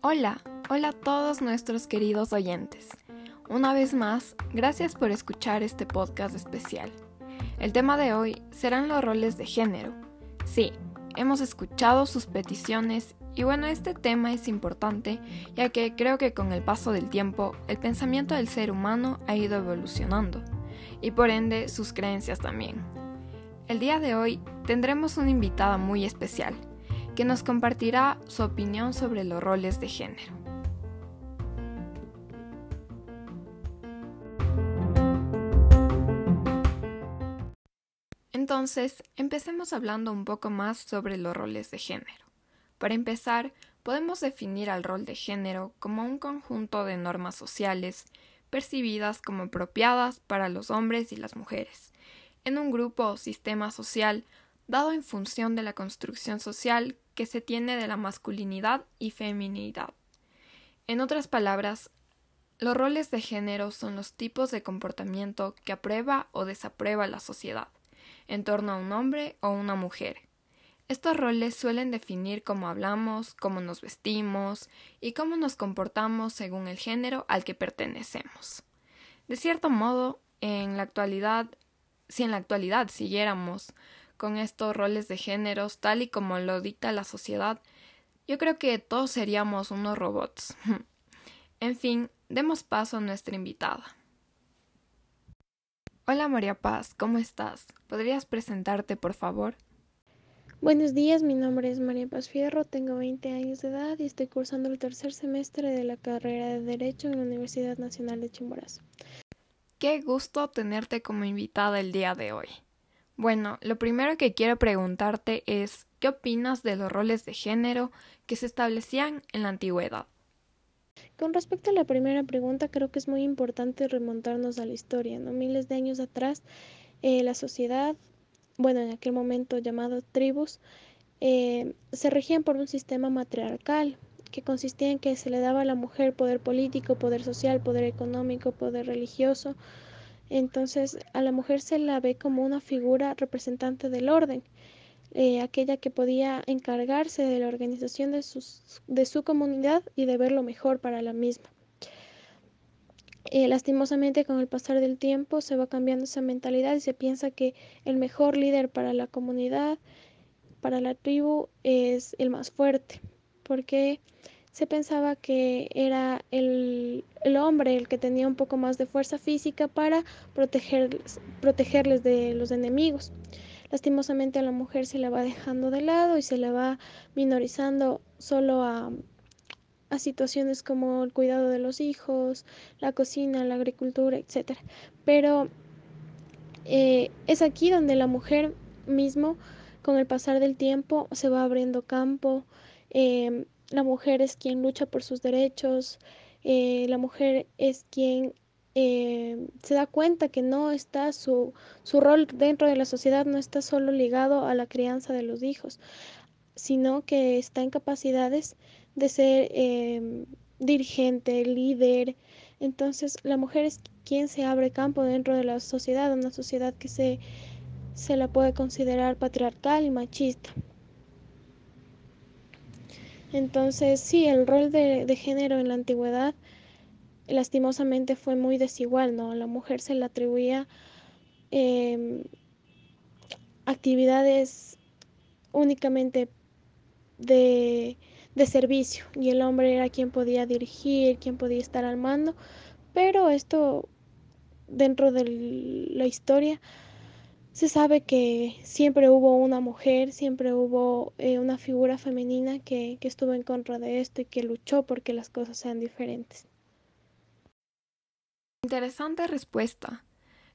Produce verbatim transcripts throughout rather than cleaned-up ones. Hola, hola a todos nuestros queridos oyentes. Una vez más, gracias por escuchar este podcast especial. El tema de hoy serán los roles de género. Sí, hemos escuchado sus peticiones y bueno, este tema es importante ya que creo que con el paso del tiempo, el pensamiento del ser humano ha ido evolucionando. Y por ende sus creencias también. El día de hoy tendremos una invitada muy especial, que nos compartirá su opinión sobre los roles de género. Entonces, empecemos hablando un poco más sobre los roles de género. Para empezar, podemos definir al rol de género como un conjunto de normas sociales, percibidas como apropiadas para los hombres y las mujeres, en un grupo o sistema social dado en función de la construcción social que se tiene de la masculinidad y feminidad. En otras palabras, los roles de género son los tipos de comportamiento que aprueba o desaprueba la sociedad, en torno a un hombre o una mujer. Estos roles suelen definir cómo hablamos, cómo nos vestimos y cómo nos comportamos según el género al que pertenecemos. De cierto modo, en la actualidad, si en la actualidad siguiéramos con estos roles de géneros tal y como lo dicta la sociedad, yo creo que todos seríamos unos robots. En fin, demos paso a nuestra invitada. Hola María Paz, ¿cómo estás? ¿Podrías presentarte, por favor? Buenos días, mi nombre es María Paz Fierro, tengo veinte años de edad y estoy cursando el tercer semestre de la carrera de Derecho en la Universidad Nacional de Chimborazo. Qué gusto tenerte como invitada el día de hoy. Bueno, lo primero que quiero preguntarte es, ¿qué opinas de los roles de género que se establecían en la antigüedad? Con respecto a la primera pregunta, creo que es muy importante remontarnos a la historia, ¿no? Miles de años atrás, eh, la sociedad... bueno, en aquel momento llamado tribus, eh, se regían por un sistema matriarcal que consistía en que se le daba a la mujer poder político, poder social, poder económico, poder religioso. Entonces, a la mujer se la ve como una figura representante del orden, eh, aquella que podía encargarse de la organización de, sus, de su comunidad y de ver lo mejor para la misma. Eh, lastimosamente, con el pasar del tiempo se va cambiando esa mentalidad y se piensa que el mejor líder para la comunidad, para la tribu, es el más fuerte, porque se pensaba que era el, el hombre el que tenía un poco más de fuerza física para protegerles, protegerles de los enemigos. Lastimosamente a la mujer se la va dejando de lado y se la va minorizando solo a... a situaciones como el cuidado de los hijos, la cocina, la agricultura, etcétera. Pero eh, es aquí donde la mujer mismo, con el pasar del tiempo, se va abriendo campo. Eh, la mujer es quien lucha por sus derechos. Eh, la mujer es quien eh, se da cuenta que no está su, su rol dentro de la sociedad, no está solo ligado a la crianza de los hijos, sino que está en capacidades de ser eh, dirigente, líder. Entonces la mujer es quien se abre campo dentro de la sociedad, una sociedad que se, se la puede considerar patriarcal y machista. Entonces sí, el rol de, de género en la antigüedad lastimosamente fue muy desigual, ¿no? La mujer se le atribuía eh, actividades únicamente de... de servicio, y el hombre era quien podía dirigir, quien podía estar al mando, pero esto dentro de la historia se sabe que siempre hubo una mujer, siempre hubo eh, una figura femenina que, que estuvo en contra de esto y que luchó porque las cosas sean diferentes. Interesante respuesta.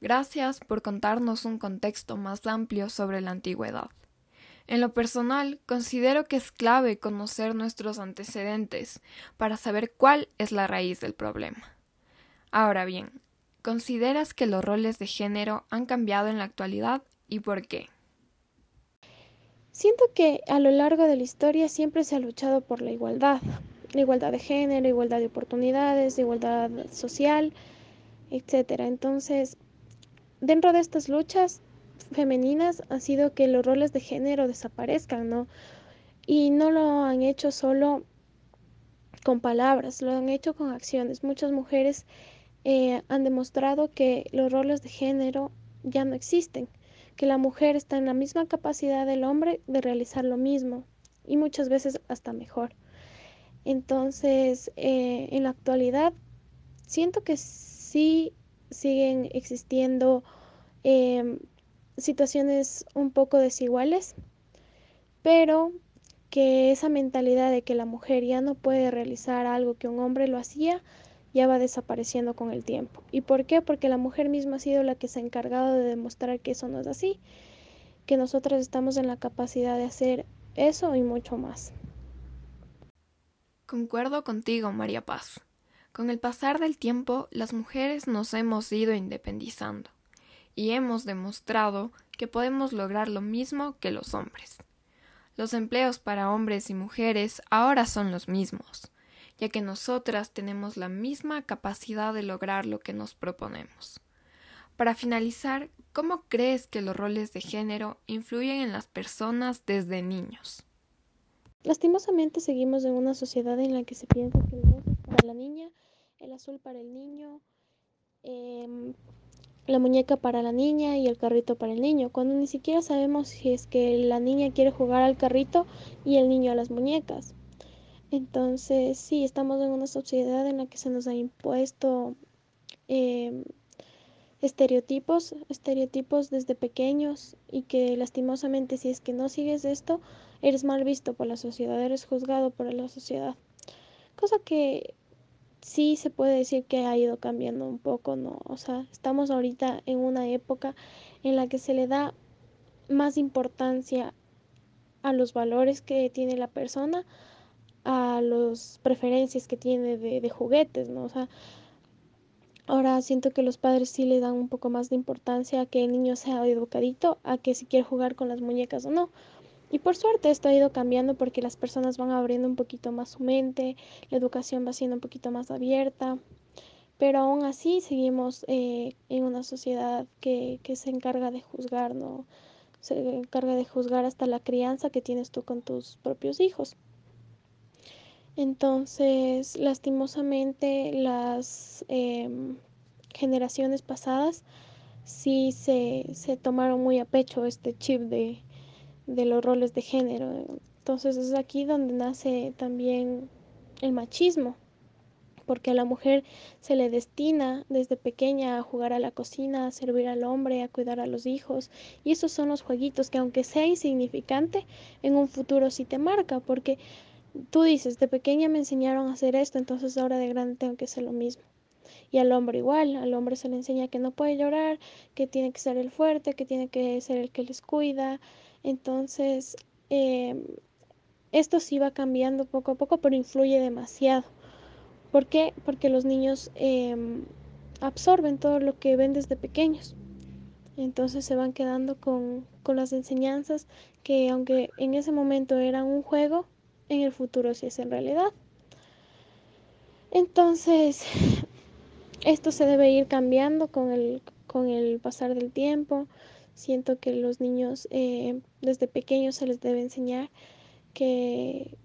Gracias por contarnos un contexto más amplio sobre la antigüedad. En lo personal, considero que es clave conocer nuestros antecedentes para saber cuál es la raíz del problema. Ahora bien, ¿consideras que los roles de género han cambiado en la actualidad y por qué? Siento que a lo largo de la historia siempre se ha luchado por la igualdad, la igualdad de género, igualdad de oportunidades, igualdad social, etcétera. Entonces, dentro de estas luchas femeninas ha sido que los roles de género desaparezcan, ¿no? Y no lo han hecho solo con palabras, lo han hecho con acciones. Muchas mujeres eh, han demostrado que los roles de género ya no existen, que la mujer está en la misma capacidad del hombre de realizar lo mismo y muchas veces hasta mejor. Entonces, eh, en la actualidad siento que sí siguen existiendo eh, situaciones un poco desiguales, pero que esa mentalidad de que la mujer ya no puede realizar algo que un hombre lo hacía, ya va desapareciendo con el tiempo. ¿Y por qué? Porque la mujer misma ha sido la que se ha encargado de demostrar que eso no es así, que nosotras estamos en la capacidad de hacer eso y mucho más. Concuerdo contigo, María Paz. Con el pasar del tiempo, las mujeres nos hemos ido independizando y hemos demostrado que podemos lograr lo mismo que los hombres. Los empleos para hombres y mujeres ahora son los mismos, ya que nosotras tenemos la misma capacidad de lograr lo que nos proponemos. Para finalizar, ¿cómo crees que los roles de género influyen en las personas desde niños? Lastimosamente seguimos en una sociedad en la que se piensa que el rojo es para la niña, el azul para el niño, eh, la muñeca para la niña y el carrito para el niño, cuando ni siquiera sabemos si es que la niña quiere jugar al carrito y el niño a las muñecas. Entonces, sí, estamos en una sociedad en la que se nos ha impuesto eh, estereotipos, estereotipos desde pequeños, y que lastimosamente si es que no sigues esto, eres mal visto por la sociedad, eres juzgado por la sociedad. Cosa que sí se puede decir que ha ido cambiando un poco, ¿no? O sea, estamos ahorita en una época en la que se le da más importancia a los valores que tiene la persona, a las preferencias que tiene de, de juguetes, ¿no? O sea, ahora siento que los padres sí le dan un poco más de importancia a que el niño sea educadito, a que si quiere jugar con las muñecas o no. Y por suerte esto ha ido cambiando porque las personas van abriendo un poquito más su mente, la educación va siendo un poquito más abierta, pero aún así seguimos eh, en una sociedad que, que se encarga de juzgar, ¿no? Se encarga de juzgar hasta la crianza que tienes tú con tus propios hijos. Entonces, lastimosamente, las eh, generaciones pasadas sí se, se tomaron muy a pecho este chip de, de los roles de género. Entonces, es aquí donde nace también el machismo, porque a la mujer se le destina desde pequeña a jugar a la cocina, a servir al hombre, a cuidar a los hijos. Y esos son los jueguitos que, aunque sea insignificante, en un futuro sí te marca, porque tú dices, de pequeña me enseñaron a hacer esto, entonces ahora de grande tengo que hacer lo mismo. Y al hombre igual, al hombre se le enseña que no puede llorar, que tiene que ser el fuerte, que tiene que ser el que les cuida. Entonces, eh, esto sí va cambiando poco a poco, pero influye demasiado. ¿Por qué? Porque los niños eh, absorben todo lo que ven desde pequeños. Entonces se van quedando con, con las enseñanzas que, aunque en ese momento eran un juego, en el futuro si es en realidad. Entonces, esto se debe ir cambiando con el, con el pasar del tiempo. Siento que los niños eh, desde pequeños se les debe enseñar que,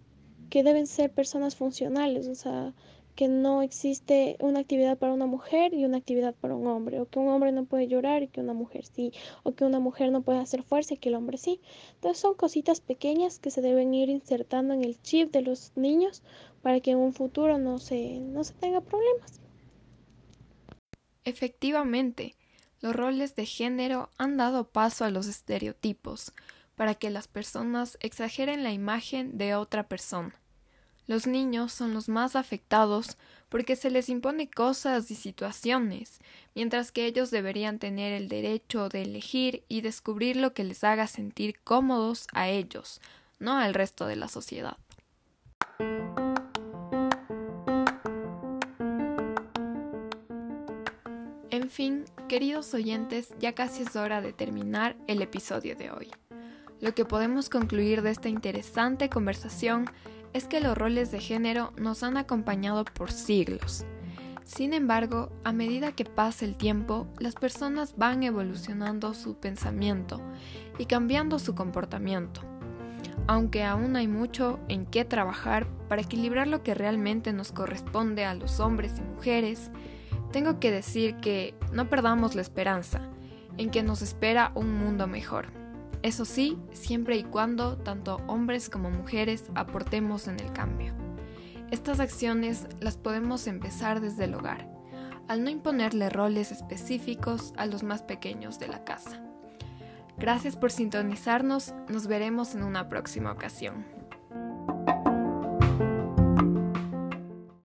que deben ser personas funcionales, o sea, que no existe una actividad para una mujer y una actividad para un hombre, o que un hombre no puede llorar y que una mujer sí, o que una mujer no puede hacer fuerza y que el hombre sí. Entonces son cositas pequeñas que se deben ir insertando en el chip de los niños para que en un futuro no se, no se tenga problemas. Efectivamente, los roles de género han dado paso a los estereotipos para que las personas exageren la imagen de otra persona. Los niños son los más afectados porque se les impone cosas y situaciones, mientras que ellos deberían tener el derecho de elegir y descubrir lo que les haga sentir cómodos a ellos, no al resto de la sociedad. En fin, queridos oyentes, ya casi es hora de terminar el episodio de hoy. Lo que podemos concluir de esta interesante conversación es que los roles de género nos han acompañado por siglos. Sin embargo, a medida que pasa el tiempo, las personas van evolucionando su pensamiento y cambiando su comportamiento, aunque aún hay mucho en qué trabajar para equilibrar lo que realmente nos corresponde a los hombres y mujeres. Tengo que decir que no perdamos la esperanza en que nos espera un mundo mejor. Eso sí, siempre y cuando tanto hombres como mujeres aportemos en el cambio. Estas acciones las podemos empezar desde el hogar, al no imponerle roles específicos a los más pequeños de la casa. Gracias por sintonizarnos, nos veremos en una próxima ocasión.